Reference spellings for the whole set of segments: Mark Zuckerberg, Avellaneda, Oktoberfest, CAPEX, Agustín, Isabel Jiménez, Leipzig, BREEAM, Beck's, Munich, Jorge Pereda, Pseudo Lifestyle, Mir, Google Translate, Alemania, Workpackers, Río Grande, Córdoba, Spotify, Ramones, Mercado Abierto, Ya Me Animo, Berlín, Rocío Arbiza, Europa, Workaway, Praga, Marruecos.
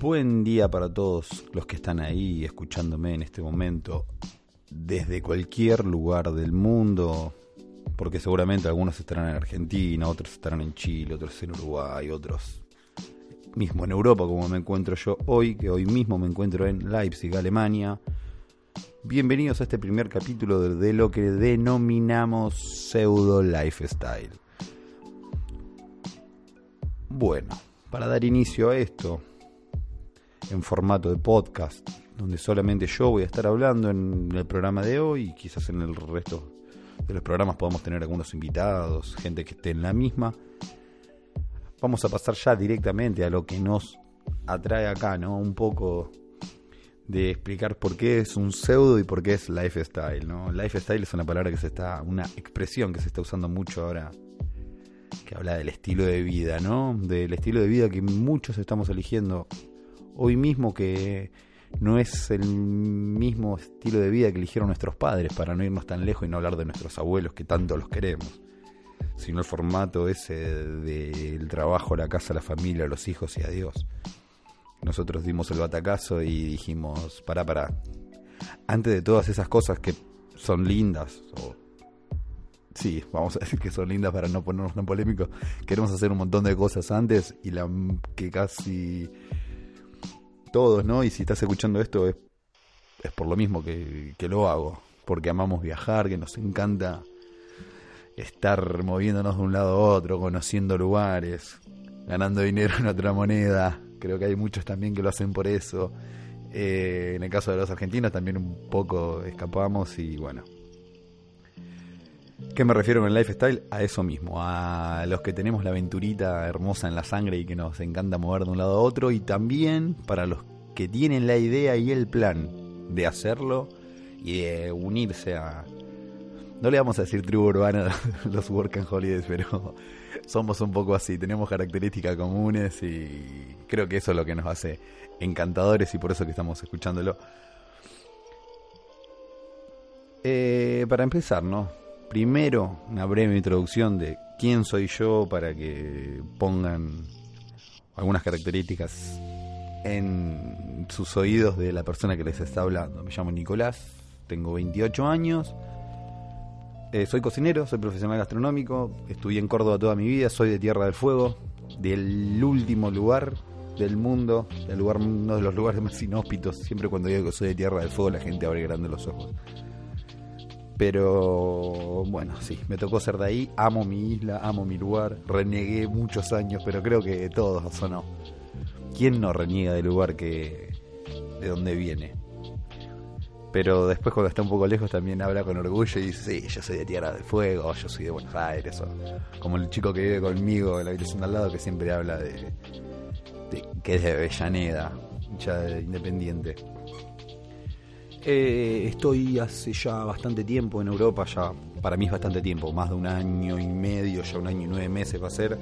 Buen día para todos los que están ahí escuchándome en este momento desde cualquier lugar del mundo, porque seguramente algunos estarán en Argentina, otros estarán en Chile, otros en Uruguay, otros mismo en Europa, como me encuentro yo hoy, que hoy mismo me encuentro en Leipzig, Alemania. Bienvenidos a este primer capítulo de lo que denominamos Pseudo Lifestyle. Bueno, para dar inicio a esto, en formato de podcast, donde solamente yo voy a estar hablando en el programa de hoy, y quizás en el resto de los programas podamos tener algunos invitados, gente que esté en la misma. Vamos a pasar ya directamente a lo que nos atrae acá, ¿no? Un poco de explicar por qué es un pseudo y por qué es lifestyle, ¿no? Lifestyle es una palabra que se está, una expresión que se está usando mucho ahora, que habla del estilo de vida, ¿no? Del estilo de vida que muchos estamos eligiendo hoy mismo, que no es el mismo estilo de vida que eligieron nuestros padres, para no irnos tan lejos y no hablar de nuestros abuelos, que tanto los queremos, sino el formato ese del trabajo, la casa, la familia, los hijos y adiós. Nosotros dimos el batacazo y dijimos, pará, antes de todas esas cosas que son lindas, o sí, vamos a decir que son lindas para no ponernos tan polémicos, queremos hacer un montón de cosas antes, y la que casi todos, ¿no? Y si estás escuchando esto es por lo mismo que lo hago, porque amamos viajar, que nos encanta estar moviéndonos de un lado a otro, conociendo lugares, ganando dinero en otra moneda. Creo que hay muchos también que lo hacen por eso. En el caso de los argentinos también un poco escapamos, y bueno, ¿qué me refiero con el lifestyle? A eso mismo, a los que tenemos la aventurita hermosa en la sangre y que nos encanta mover de un lado a otro, y también para los que tienen la idea y el plan de hacerlo y de unirse a, no le vamos a decir tribu urbana los Working Holidays, pero somos un poco así, tenemos características comunes, y creo que eso es lo que nos hace encantadores, y por eso que estamos escuchándolo. Para empezar, ¿no? Primero, una breve introducción de quién soy yo, para que pongan algunas características en sus oídos de la persona que les está hablando. Me llamo Nicolás, tengo 28 años, soy cocinero, soy profesional gastronómico, estudié en Córdoba toda mi vida, soy de Tierra del Fuego, del último lugar del mundo, uno de los lugares más inhóspitos. Siempre cuando digo que soy de Tierra del Fuego, la gente abre grande los ojos. Pero bueno, sí, me tocó ser de ahí, amo mi isla, amo mi lugar, renegué muchos años, pero creo que todos, ¿o no? ¿Quién no reniega del lugar de donde viene? Pero después, cuando está un poco lejos, también habla con orgullo y dice, sí, yo soy de Tierra del Fuego, yo soy de Buenos Aires, o como el chico que vive conmigo en la habitación de al lado, que siempre habla de que es de Avellaneda, ya independiente. Estoy hace ya bastante tiempo en Europa, ya para mí es bastante tiempo, más de un año y medio, ya un año y 9 meses va a ser.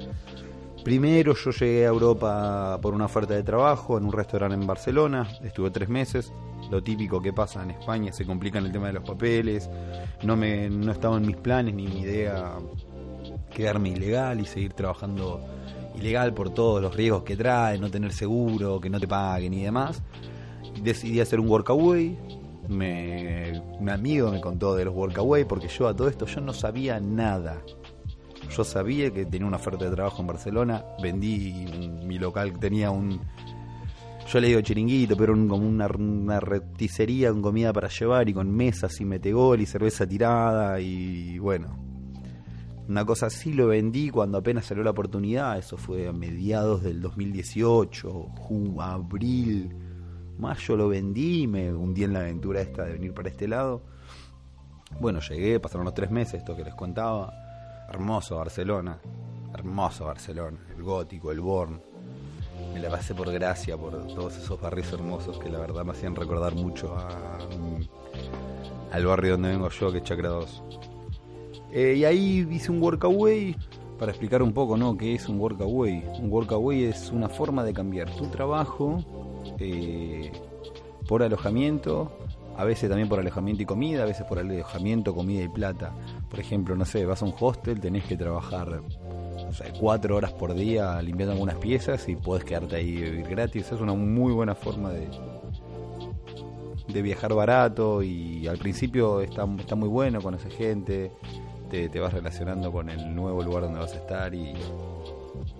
Primero yo llegué a Europa por una oferta de trabajo en un restaurante en Barcelona, estuve 3 meses, lo típico que pasa en España, se complican el tema de los papeles, no estaba en mis planes ni mi idea quedarme ilegal y seguir trabajando ilegal por todos los riesgos que trae, no tener seguro, que no te paguen y demás. Decidí hacer un Workaway. Un amigo me contó de los Workaway, porque yo a todo esto yo no sabía nada. Yo sabía que tenía una oferta de trabajo en Barcelona, vendí mi local, tenía yo le digo chiringuito, pero como una reticería con comida para llevar y con mesas y metegol y cerveza tirada, y bueno, una cosa así. Lo vendí cuando apenas salió la oportunidad, eso fue a mediados del 2018, abril, mayo lo vendí, y me hundí en la aventura esta de venir para este lado. Bueno, llegué, pasaron los 3 meses, esto que les contaba. Hermoso Barcelona, el gótico, el Born, me la pasé por Gracia, por todos esos barrios hermosos que la verdad me hacían recordar mucho al barrio donde vengo yo, que es Chacra 2. Y ahí hice un Workaway para explicar un poco, ¿no?, qué es un Workaway. Un Workaway es una forma de cambiar tu trabajo por alojamiento, a veces también por alojamiento y comida, a veces por alojamiento, comida y plata. Por ejemplo, no sé, vas a un hostel, tenés que trabajar, o sea, 4 horas por día limpiando algunas piezas y podés quedarte ahí y vivir gratis. Es una muy buena forma de viajar barato, y al principio está muy bueno, conoces gente, te vas relacionando con el nuevo lugar donde vas a estar y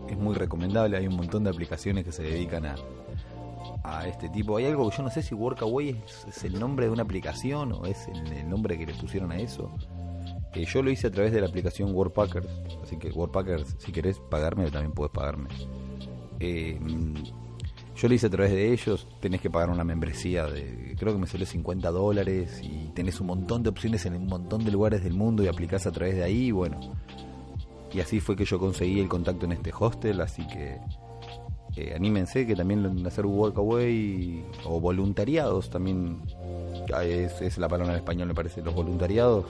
es muy recomendable. Hay un montón de aplicaciones que se dedican a este tipo. Hay algo que yo no sé si Workaway es el nombre de una aplicación o es el nombre que le pusieron a eso. Yo lo hice a través de la aplicación Workpackers, así que Workpackers, si querés pagarme, también podés pagarme. Yo lo hice a través de ellos. Tenés que pagar una membresía de, creo que me salió $50, y tenés un montón de opciones en un montón de lugares del mundo y aplicás a través de ahí. Bueno, y así fue que yo conseguí el contacto en este hostel, así que anímense, que también hacer Workaway o voluntariados también es la palabra en español, me parece. Los voluntariados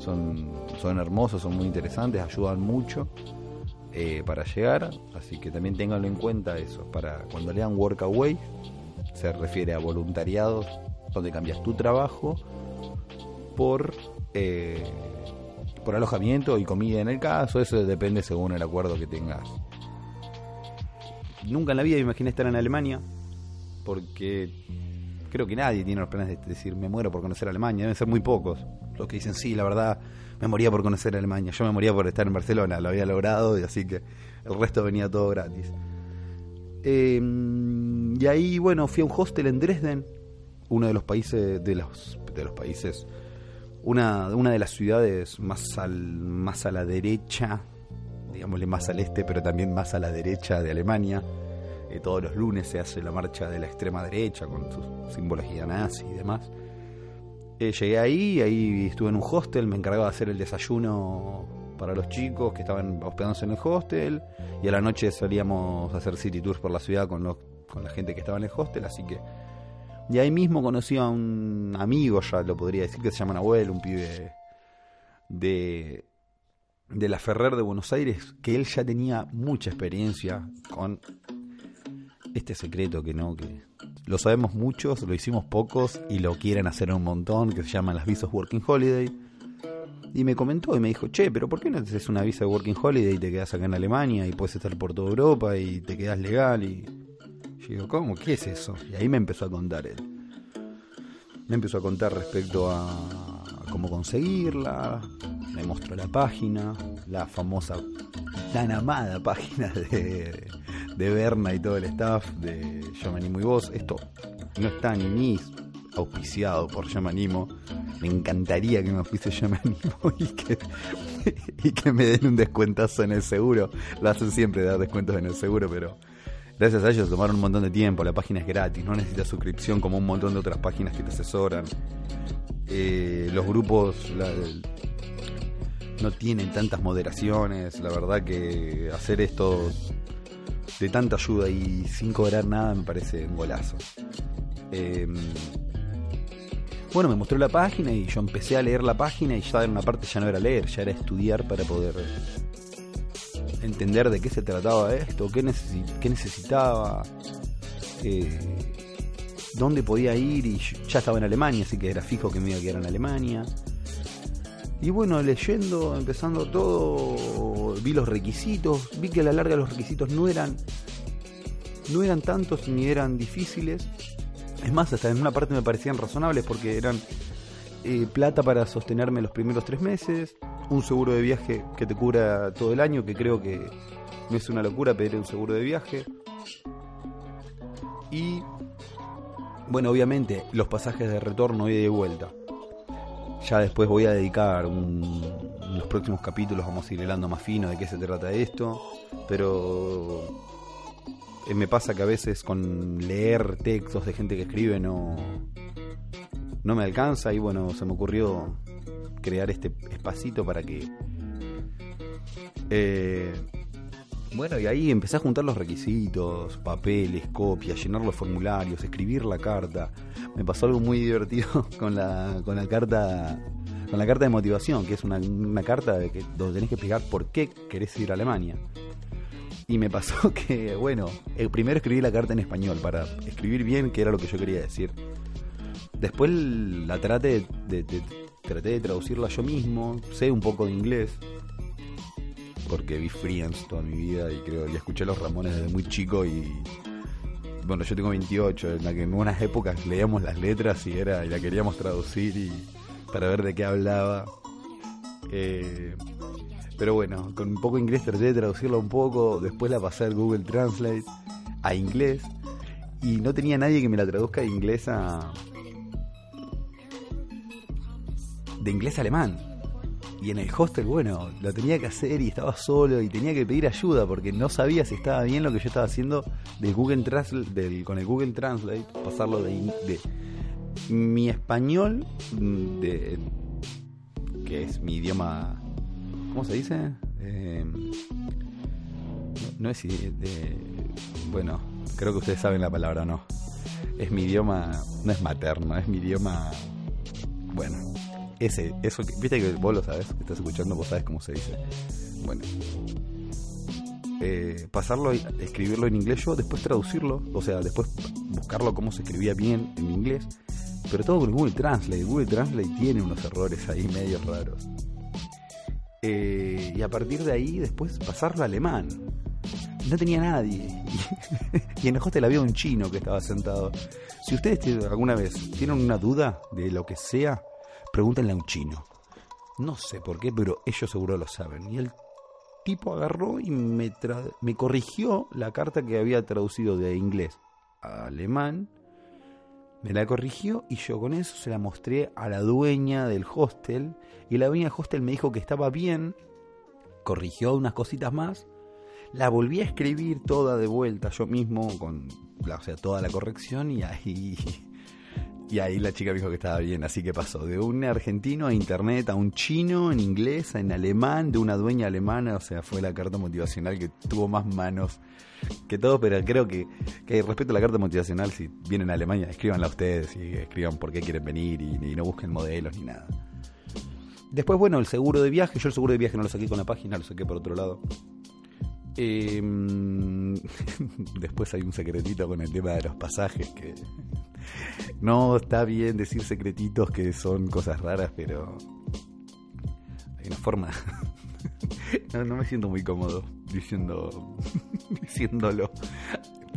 son hermosos, son muy interesantes, ayudan mucho para llegar, así que también ténganlo en cuenta eso. Para cuando lean Workaway, se refiere a voluntariados donde cambias tu trabajo por alojamiento y comida en el caso. Eso depende según el acuerdo que tengas. Nunca en la vida me imaginé estar en Alemania, porque creo que nadie tiene los planes de decir me muero por conocer Alemania. Deben ser muy pocos los que dicen sí, la verdad me moría por conocer Alemania. Yo me moría por estar en Barcelona, lo había logrado, y así que el resto venía todo gratis. Y ahí, bueno, fui a un hostel en Dresden, uno de los países de los países, una de las ciudades más a la derecha, digámosle, más al este, pero también más a la derecha de Alemania. Todos los lunes se hace la marcha de la extrema derecha con su simbología nazi y demás. Llegué ahí estuve en un hostel, me encargaba de hacer el desayuno para los chicos que estaban hospedándose en el hostel, y a la noche solíamos hacer city tours por la ciudad con la gente que estaba en el hostel, así que... Y ahí mismo conocí a un amigo, ya lo podría decir, que se llama Nahuel, un pibe de la Ferrer de Buenos Aires, que él ya tenía mucha experiencia con... Este secreto que lo sabemos muchos, lo hicimos pocos y lo quieren hacer un montón, que se llaman las visas Working Holiday. Y me comentó y me dijo, che, pero ¿por qué no haces una visa de Working Holiday y te quedas acá en Alemania y puedes estar por toda Europa y te quedas legal? Y yo digo, ¿cómo? ¿Qué es eso? Y ahí me empezó a contar él. Me empezó a contar respecto a cómo conseguirla, me mostró la página, la famosa, tan amada página de Berna y todo el staff de Ya Me Animo y Vos. Esto no está ni auspiciado por Ya Me Animo. Me encantaría que me auspice Ya Me Animo y que me den un descuentazo en el seguro. Lo hacen siempre, dar descuentos en el seguro, pero gracias a ellos tomaron un montón de tiempo. La página es gratis, no necesitas suscripción como un montón de otras páginas que te asesoran. Los grupos no tienen tantas moderaciones. La verdad que hacer esto de tanta ayuda y sin cobrar nada me parece un golazo. Bueno, me mostró la página y yo empecé a leer la página, y ya en una parte ya no era leer, ya era estudiar para poder entender de qué se trataba esto, qué necesitaba, dónde podía ir, y ya estaba en Alemania, así que era fijo que me iba a quedar en Alemania. Y bueno, leyendo, empezando todo, vi los requisitos, vi que a la larga los requisitos no eran tantos ni eran difíciles. Es más, hasta en una parte me parecían razonables, porque eran plata para sostenerme los primeros 3 meses, un seguro de viaje que te cubra todo el año, que creo que no es una locura pedir un seguro de viaje. Y bueno, obviamente los pasajes de retorno y de vuelta. Ya después voy a dedicar los próximos capítulos, vamos a ir hilando más fino de qué se trata esto, pero me pasa que a veces con leer textos de gente que escribe no me alcanza, y bueno, se me ocurrió crear este espacito para que Bueno, y ahí empecé a juntar los requisitos, papeles, copias, llenar los formularios, escribir la carta. Me pasó algo muy divertido con la carta de motivación, que es una carta de que donde tenés que explicar por qué querés ir a Alemania. Y me pasó que, bueno, primero escribí la carta en español para escribir bien qué era lo que yo quería decir. Después la traté de traducirla yo mismo, sé un poco de inglés, porque vi Friends toda mi vida y creo que escuché los Ramones desde muy chico y... Bueno, yo tengo 28, en la que en unas épocas leíamos las letras y la queríamos traducir y para ver de qué hablaba. Pero bueno, con un poco de inglés traté de traducirla un poco, después la pasé al Google Translate a inglés y no tenía nadie que me la traduzca de inglés a... de inglés a alemán. Y en el hostel, bueno, lo tenía que hacer y estaba solo y tenía que pedir ayuda porque no sabía si estaba bien lo que yo estaba haciendo con el Google Translate, pasarlo de mi español, que es mi idioma, ¿cómo se dice? No es... bueno, creo que ustedes saben la palabra, ¿no? Es mi idioma, no es materno, es mi idioma... Bueno... Eso, viste que vos lo sabés, estás escuchando, vos sabés cómo se dice. Bueno, pasarlo, escribirlo en inglés yo, después traducirlo, o sea, después buscarlo cómo se escribía bien en inglés, pero todo con Google Translate. Google Translate tiene unos errores ahí medio raros. Y a partir de ahí, después pasarlo a alemán. No tenía nadie. Y en el hostel había un chino que estaba sentado. Si ustedes alguna vez tienen una duda de lo que sea, pregúntenle a un chino. No sé por qué, pero ellos seguro lo saben. Y el tipo agarró y me corrigió la carta que había traducido de inglés a alemán. Me la corrigió y yo con eso se la mostré a la dueña del hostel. Y la dueña del hostel me dijo que estaba bien. Corrigió unas cositas más. La volví a escribir toda de vuelta yo mismo, o sea, toda la corrección. Y ahí la chica me dijo que estaba bien, así que pasó de un argentino a internet, a un chino, en inglés, en alemán, de una dueña alemana. O sea, fue la carta motivacional que tuvo más manos que todo, pero creo que respecto a la carta motivacional, si vienen a Alemania, escríbanla ustedes y escriban por qué quieren venir y no busquen modelos ni nada. Después, bueno, el seguro de viaje. Yo el seguro de viaje no lo saqué con la página, lo saqué por otro lado. Después hay un secretito con el tema de los pasajes que... No está bien decir secretitos que son cosas raras, pero hay una forma. No me siento muy cómodo diciéndolo.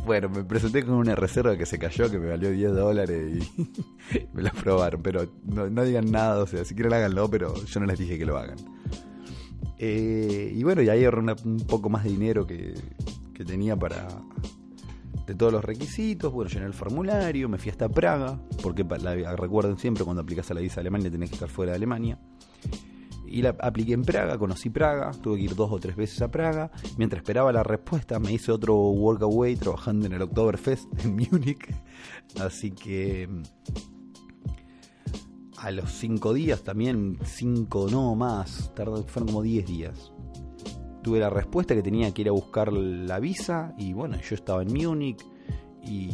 Bueno, me presenté con una reserva que se cayó, que me valió $10 y me la probaron. Pero no digan nada, o sea, si quieren háganlo, pero yo no les dije que lo hagan. Y bueno, y ahí ahorré un poco más de dinero que tenía para... de todos los requisitos. Bueno, llené el formulario, me fui hasta Praga, porque recuerden siempre, cuando aplicás a la visa a Alemania tenés que estar fuera de Alemania, y la apliqué en Praga, conocí Praga, tuve que ir 2 o 3 veces a Praga. Mientras esperaba la respuesta me hice otro Workaway trabajando en el Oktoberfest en Munich, así que a los 5 días también, 5 no más, fueron como 10 días. Tuve la respuesta que tenía que ir a buscar la visa y bueno, yo estaba en Múnich y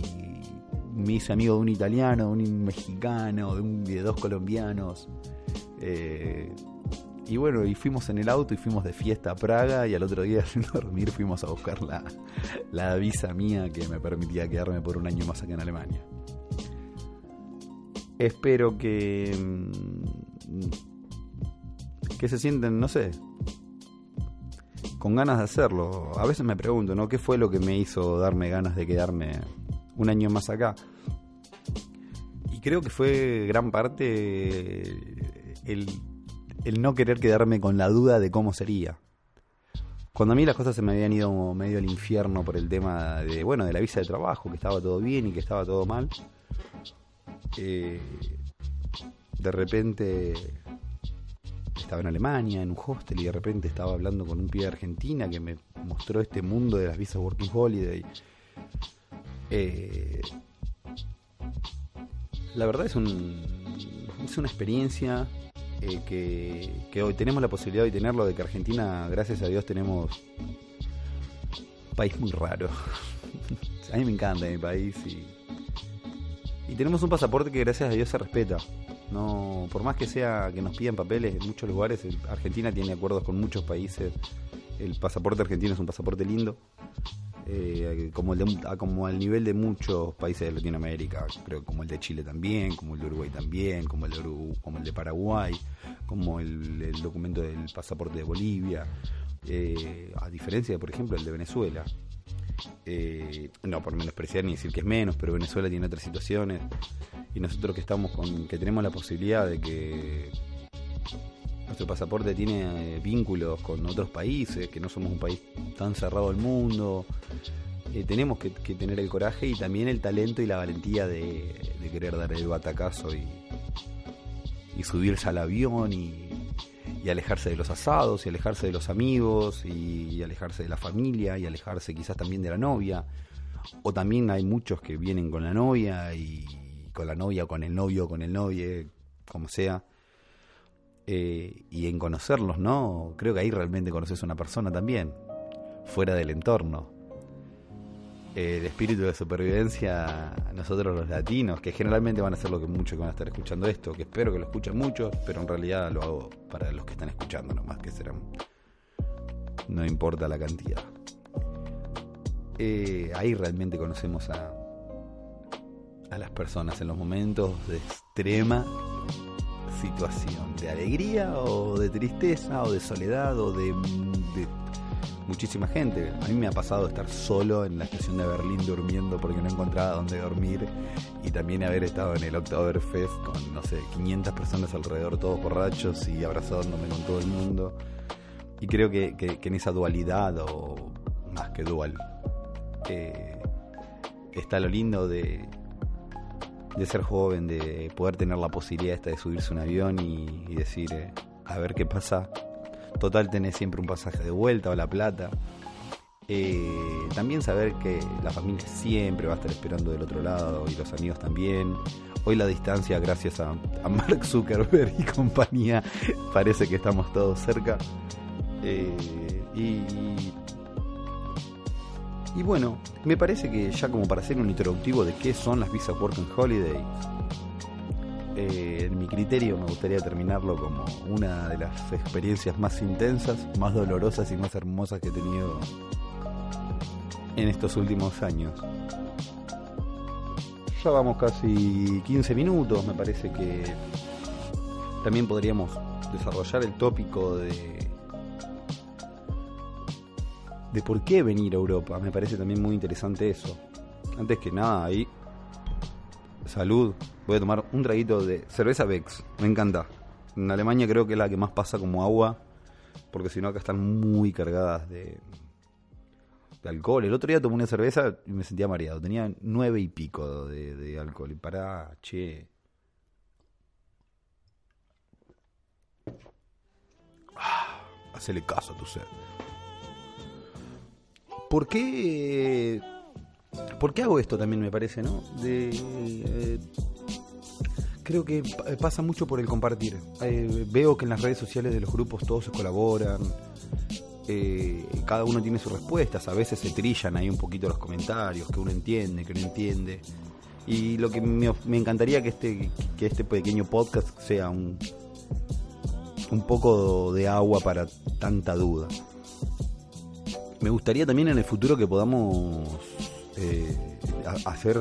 me hice amigo de un italiano, de un mexicano, de 2 colombianos. Y bueno, y fuimos en el auto y fuimos de fiesta a Praga y al otro día sin dormir fuimos a buscar la visa mía que me permitía quedarme por un año más acá en Alemania. Espero que se sienten, no sé, con ganas de hacerlo. A veces me pregunto, ¿no? ¿Qué fue lo que me hizo darme ganas de quedarme un año más acá? Y creo que fue gran parte el no querer quedarme con la duda de cómo sería. Cuando a mí las cosas se me habían ido medio al infierno por el tema de, bueno, de la visa de trabajo, que estaba todo bien y que estaba todo mal, de repente... Estaba en Alemania, en un hostel, y de repente estaba hablando con un pibe de Argentina que me mostró este mundo de las visas Working Holiday. La verdad es una experiencia que hoy tenemos la posibilidad de tenerlo, de que Argentina, gracias a Dios, tenemos país muy raro. A mí me encanta mi país y tenemos un pasaporte que gracias a Dios se respeta. No, por más que sea que nos pidan papeles en muchos lugares, Argentina tiene acuerdos con muchos países. El pasaporte argentino es un pasaporte lindo, como al nivel de muchos países de Latinoamérica, creo, como el de Chile también, como el de Uruguay también, como el de Paraguay, como el documento del pasaporte de Bolivia, a diferencia de, por ejemplo, el de Venezuela. No por menospreciar ni decir que es menos, pero Venezuela tiene otras situaciones, y nosotros que estamos que tenemos la posibilidad de que nuestro pasaporte tiene vínculos con otros países, que no somos un país tan cerrado al mundo, tenemos que tener el coraje y también el talento y la valentía de querer dar el batacazo y subirse al avión y alejarse de los asados, y alejarse de los amigos, y alejarse de la familia, y alejarse quizás también de la novia. O también hay muchos que vienen con la novia, y con la novia, con el novio, con el novio, como sea. Y en conocerlos, ¿no? Creo que ahí realmente conoces a una persona también, fuera del entorno. El espíritu de supervivencia, nosotros los latinos, que generalmente van a hacer lo que muchos que van a estar escuchando esto, que espero que lo escuchen muchos, pero en realidad lo hago para los que están escuchando nomás, que serán, no importa la cantidad. Ahí realmente conocemos a las personas en los momentos de extrema situación, de alegría o de tristeza o de soledad o de muchísima gente. A mí me ha pasado estar solo en la estación de Berlín durmiendo porque no encontraba dónde dormir, y también haber estado en el Oktoberfest con, no sé, 500 personas alrededor, todos borrachos y abrazándome con todo el mundo. Y creo que en esa dualidad, o más que dual, está lo lindo de ser joven, de poder tener la posibilidad esta de subirse a un avión y decir, a ver qué pasa. Total, tenés siempre un pasaje de vuelta o la plata. También saber que la familia siempre va a estar esperando del otro lado, y los amigos también. Hoy la distancia, gracias a Mark Zuckerberg y compañía, parece que estamos todos cerca. Y bueno, me parece que ya como para hacer un introductivo de qué son las visas Working Holidays, en mi criterio me gustaría terminarlo como una de las experiencias más intensas, más dolorosas y más hermosas que he tenido en estos últimos años. Ya vamos casi 15 minutos, me parece que también podríamos desarrollar el tópico de por qué venir a Europa. Me parece también muy interesante eso. Antes que nada, ahí, salud. Voy a tomar un traguito de cerveza Beck's. Me encanta. En Alemania creo que es la que más pasa como agua, porque si no acá están muy cargadas de alcohol. El otro día tomé una cerveza y me sentía mareado. Tenía 9 y pico de alcohol. Y pará, che. Ah, hacele caso a tu sed. ¿Por qué hago esto también, me parece, no? Creo que pasa mucho por el compartir. Veo que en las redes sociales de los grupos todos se colaboran, cada uno tiene sus respuestas, a veces se trillan ahí un poquito los comentarios, que uno entiende, que no entiende. Y lo que me encantaría que este pequeño podcast sea un poco de agua para tanta duda. Me gustaría también en el futuro que podamos hacer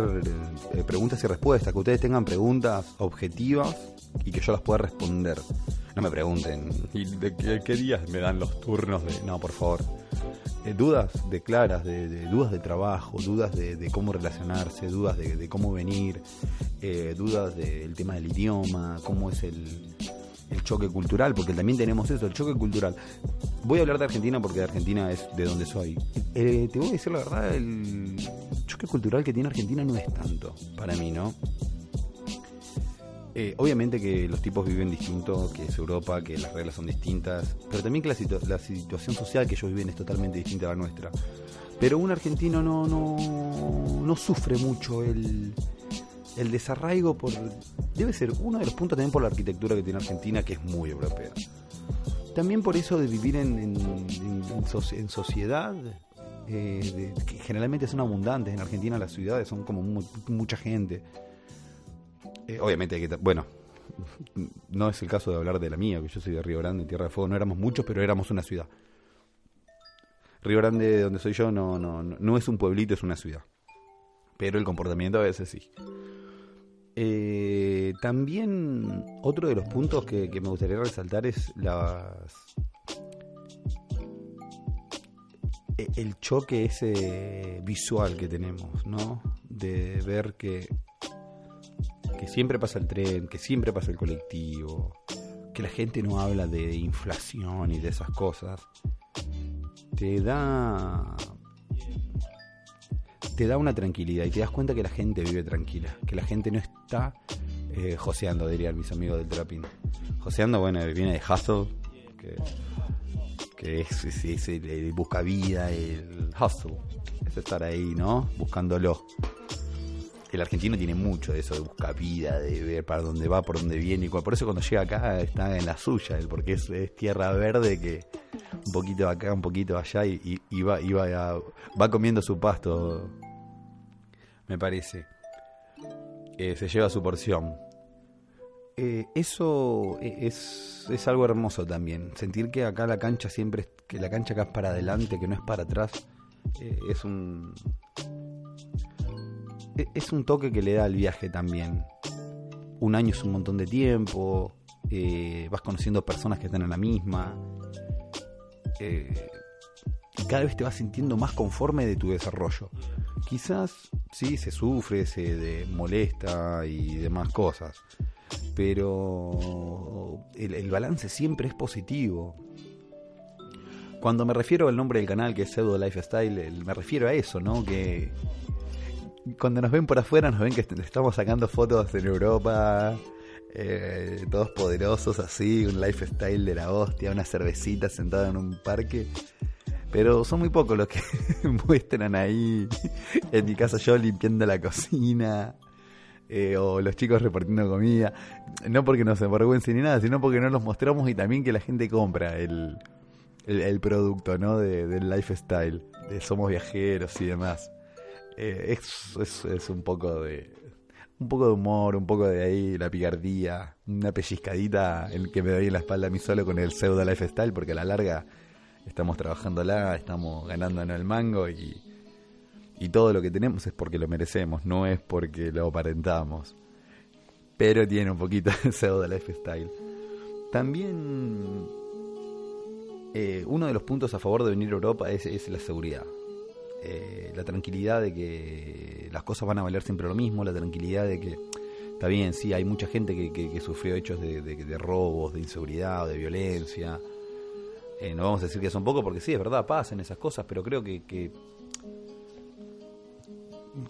preguntas y respuestas, que ustedes tengan preguntas objetivas y que yo las pueda responder. No me pregunten, ¿y de qué días me dan los turnos? No, por favor. Dudas de claras, de dudas de trabajo, dudas de cómo relacionarse, dudas de cómo venir, dudas del tema del idioma, cómo es el choque cultural, porque también tenemos eso, el choque cultural. Voy a hablar de Argentina porque de Argentina es de donde soy. Te voy a decir la verdad, el choque cultural que tiene Argentina no es tanto, para mí, ¿no? Obviamente que los tipos viven distinto, que es Europa, que las reglas son distintas, pero también que la situación social que ellos viven es totalmente distinta a la nuestra. Pero un argentino no sufre mucho el desarraigo por... Debe ser uno de los puntos también por la arquitectura que tiene Argentina, que es muy europea. También por eso de vivir en sociedad, que generalmente son abundantes. En Argentina las ciudades son como mucha gente. Obviamente hay que... Bueno, no es el caso de hablar de la mía, que yo soy de Río Grande, Tierra del Fuego. No éramos muchos, pero éramos una ciudad. Río Grande, de donde soy yo, no es un pueblito, es una ciudad. Pero el comportamiento a veces sí. También otro de los puntos que me gustaría resaltar es el choque ese visual que tenemos, ¿no? De ver que siempre pasa el tren, que siempre pasa el colectivo, que la gente no habla de inflación y de esas cosas. Te da una tranquilidad y te das cuenta que la gente vive tranquila, que la gente no está joseando, dirían mis amigos del trapping. Joseando, bueno, viene de hustle, que es el busca vida, el hustle, es estar ahí, ¿no? Buscándolo. El argentino tiene mucho de eso, de busca vida, de ver para dónde va, por dónde viene. Por eso cuando llega acá está en la suya, porque es tierra verde que un poquito acá, un poquito allá y va comiendo su pasto, me parece. Se lleva su porción. Eso es algo hermoso también. Sentir que acá la cancha siempre, que la cancha acá es para adelante, que no es para atrás, es un toque que le da al viaje también. Un año es un montón de tiempo. Vas conociendo personas que están en la misma. Y cada vez te vas sintiendo más conforme de tu desarrollo. Quizás sí se sufre, se molesta y demás cosas, pero el balance siempre es positivo. Cuando me refiero al nombre del canal, que es Pseudo Lifestyle, me refiero a eso, ¿no? Que cuando nos ven por afuera nos ven que estamos sacando fotos en Europa, todos poderosos así, un lifestyle de la hostia, una cervecita sentada en un parque. Pero son muy pocos los que muestran ahí, en mi caso yo limpiando la cocina, o los chicos repartiendo comida. No porque nos avergüencen ni nada, sino porque no los mostramos, y también que la gente compra el producto, ¿no? Del lifestyle, de somos viajeros y demás. Es un poco de humor, un poco de ahí la picardía, una pellizcadita el que me doy en la espalda a mí solo con el Pseudo Lifestyle, porque a la larga estamos trabajándola, estamos ganándonos el mango, y todo lo que tenemos es porque lo merecemos, no es porque lo aparentamos, pero tiene un poquito de Pseudo Lifestyle. También uno de los puntos a favor de venir a Europa es la seguridad. La tranquilidad de que las cosas van a valer siempre lo mismo, la tranquilidad de que está bien, sí, hay mucha gente que sufrió hechos de robos, de inseguridad, de violencia. No vamos a decir que son pocos, porque sí, es verdad, pasan esas cosas, pero creo que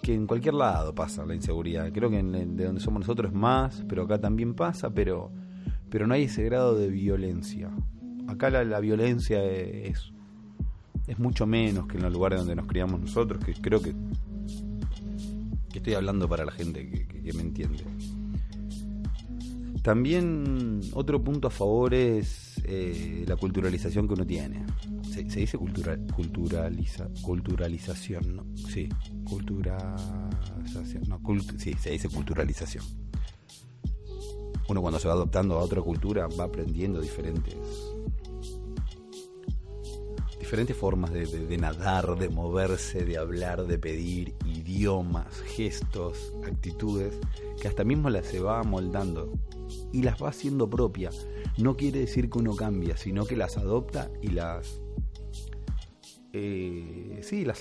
en cualquier lado pasa la inseguridad. Creo que de donde somos nosotros es más, pero acá también pasa, pero no hay ese grado de violencia. Acá la violencia es mucho menos que en los lugares donde nos criamos nosotros, que creo que estoy hablando para la gente que me entiende. También otro punto a favor es la culturalización que uno tiene. Se dice culturalización, ¿no? Sí, culturalización, no, sí, se dice culturalización. Uno cuando se va adoptando a otra cultura va aprendiendo diferentes formas de nadar, de moverse, de hablar, de pedir, idiomas, gestos, actitudes, que hasta mismo las se va moldando y las va haciendo propia. No quiere decir que uno cambia, sino que las adopta y las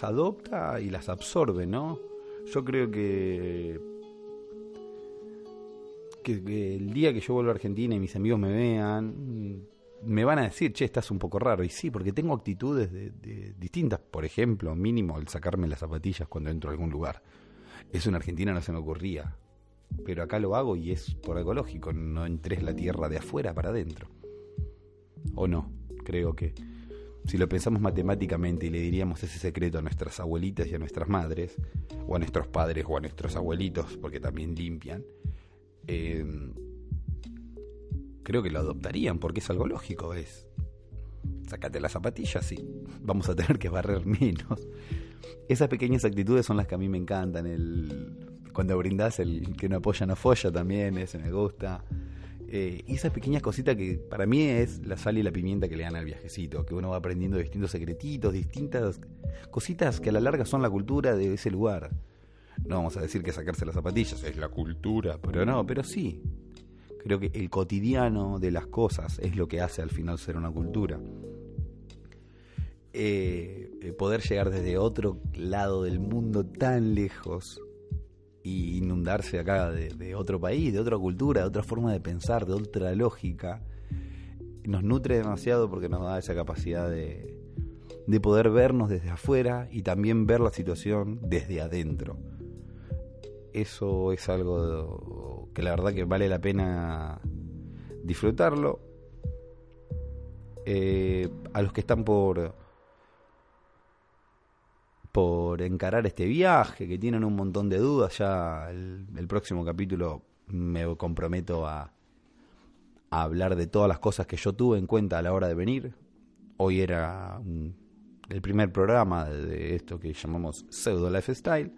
adopta y las absorbe, ¿no? Yo creo que el día que yo vuelva a Argentina y mis amigos me vean, me van a decir, che, estás un poco raro. Y sí, porque tengo actitudes de distintas. Por ejemplo, mínimo el sacarme las zapatillas cuando entro a algún lugar. Eso en Argentina no se me ocurría, pero acá lo hago y es por algo lógico. No entres la tierra de afuera para adentro. O no, creo que si lo pensamos matemáticamente y le diríamos ese secreto a nuestras abuelitas y a nuestras madres, o a nuestros padres o a nuestros abuelitos, porque también limpian, creo que lo adoptarían porque es algo lógico, ¿ves? sácate las zapatillas y vamos a tener que barrer menos. Esas pequeñas actitudes son las que a mí me encantan. Cuando brindás, el que no apoya no folla también, ese me gusta. Y esas pequeñas cositas que para mí es la sal y la pimienta que le dan al viajecito, que uno va aprendiendo distintos secretitos, distintas cositas que a la larga son la cultura de ese lugar. No vamos a decir que sacarse las zapatillas es la cultura, pero no, pero sí. Creo que el cotidiano de las cosas es lo que hace al final ser una cultura. Poder llegar desde otro lado del mundo tan lejos y inundarse acá de otro país, de otra cultura, de otra forma de pensar, de otra lógica, nos nutre demasiado porque nos da esa capacidad de poder vernos desde afuera y también ver la situación desde adentro. Eso es algo que la verdad que vale la pena disfrutarlo. A los que están por encarar este viaje, que tienen un montón de dudas, ya el próximo capítulo me comprometo a hablar de todas las cosas que yo tuve en cuenta a la hora de venir. Hoy era el primer programa de esto que llamamos Pseudo Lifestyle.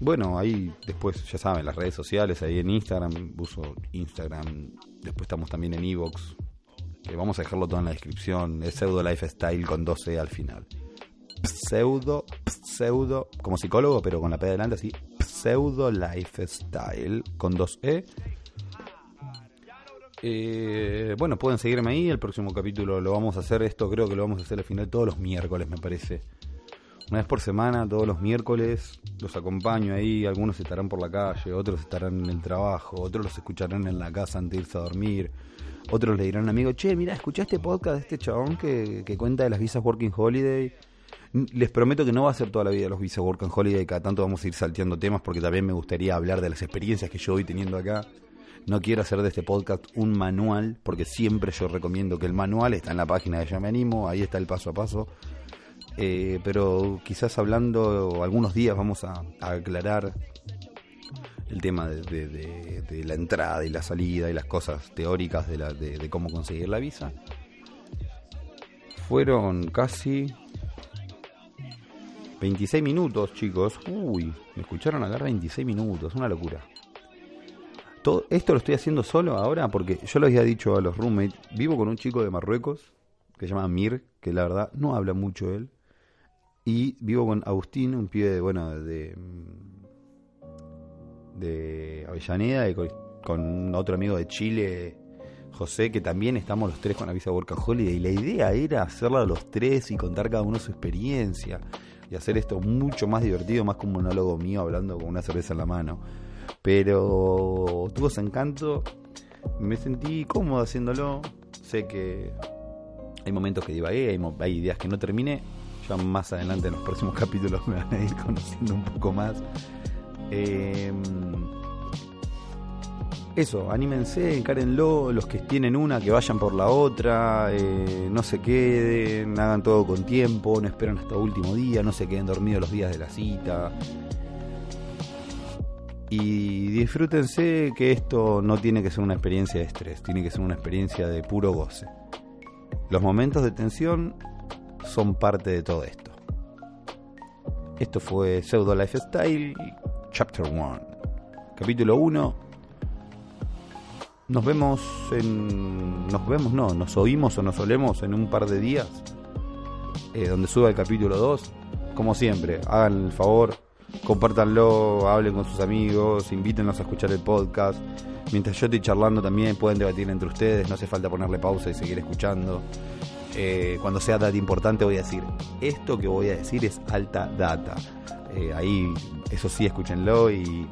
Bueno, ahí después, ya saben, las redes sociales, ahí en Instagram, uso Instagram, después estamos también en Ivoox, que vamos a dejarlo todo en la descripción, es Pseudo Lifestyle con 12 al final. Pseudo, como psicólogo, pero con la P adelante, así, Pseudo Lifestyle con 2E. Bueno, pueden seguirme ahí, el próximo capítulo lo vamos a hacer, esto creo que lo vamos a hacer al final todos los miércoles, me parece. Una vez por semana, todos los miércoles, los acompaño ahí, algunos estarán por la calle, otros estarán en el trabajo, otros los escucharán en la casa antes de irse a dormir, otros le dirán a un amigo, che, mirá, escuchá este podcast de este chabón que cuenta de las visas Working Holiday. Les prometo que no va a ser toda la vida los visas Working Holiday, cada tanto vamos a ir salteando temas porque también me gustaría hablar de las experiencias que yo voy teniendo acá. No quiero hacer de este podcast un manual, porque siempre yo recomiendo que el manual está en la página de Ya Me Animo, ahí está el paso a paso. Pero quizás hablando algunos días vamos a aclarar el tema de la entrada y la salida y las cosas teóricas de cómo conseguir la visa. Fueron casi 26 minutos, chicos. Uy, me escucharon hablar 26 minutos, una locura. Todo esto lo estoy haciendo solo ahora porque yo les había dicho a los roommates, vivo con un chico de Marruecos que se llama Mir, que la verdad no habla mucho él. Y vivo con Agustín, un pibe de Avellaneda, y con otro amigo de Chile, José, que también estamos los tres con la visa Workaway. Y la idea era hacerla los tres y contar cada uno su experiencia. Y hacer esto mucho más divertido, más como un monólogo mío hablando con una cerveza en la mano. Pero tuvo ese encanto, me sentí cómodo haciéndolo. Sé que hay momentos que divagué, hay ideas que no terminé. Más adelante en los próximos capítulos me van a ir conociendo un poco más. Eso, anímense, encárenlo. Los que tienen una, que vayan por la otra. No se queden, hagan todo con tiempo, no esperan hasta último día, no se queden dormidos los días de la cita. Y disfrútense, que esto no tiene que ser una experiencia de estrés, tiene que ser una experiencia de puro goce. Los momentos de tensión son parte de todo esto. Esto fue Pseudo Lifestyle Chapter 1, capítulo 1. Nos oímos o nos olemos en un par de días, donde suba el capítulo 2. Como siempre, hagan el favor, compártanlo, hablen con sus amigos, invítenlos a escuchar el podcast. Mientras yo estoy charlando también pueden debatir entre ustedes, no hace falta ponerle pausa y seguir escuchando. Cuando sea data importante voy a decir, esto que voy a decir es alta data. Ahí, eso sí, escúchenlo y...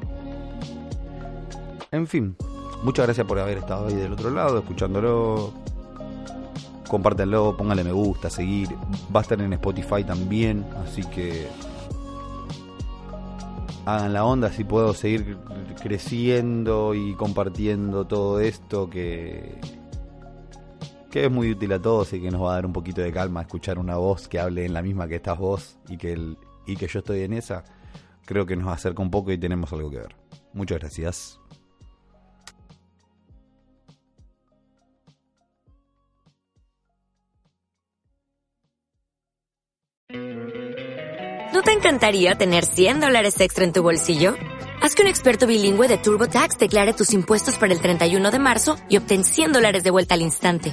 En fin, muchas gracias por haber estado ahí del otro lado, escuchándolo. Compártanlo, pónganle me gusta, seguir. Va a estar en Spotify también, así que... hagan la onda, así puedo seguir creciendo y compartiendo todo esto que es muy útil a todos y que nos va a dar un poquito de calma escuchar una voz que hable en la misma que estás vos y que yo estoy en esa. Creo que nos acerca un poco y tenemos algo que ver. Muchas gracias. te encantaría tener $100 extra en tu bolsillo? Haz que un experto bilingüe de TurboTax declare tus impuestos para el 31 de marzo y obtén $100 de vuelta al instante.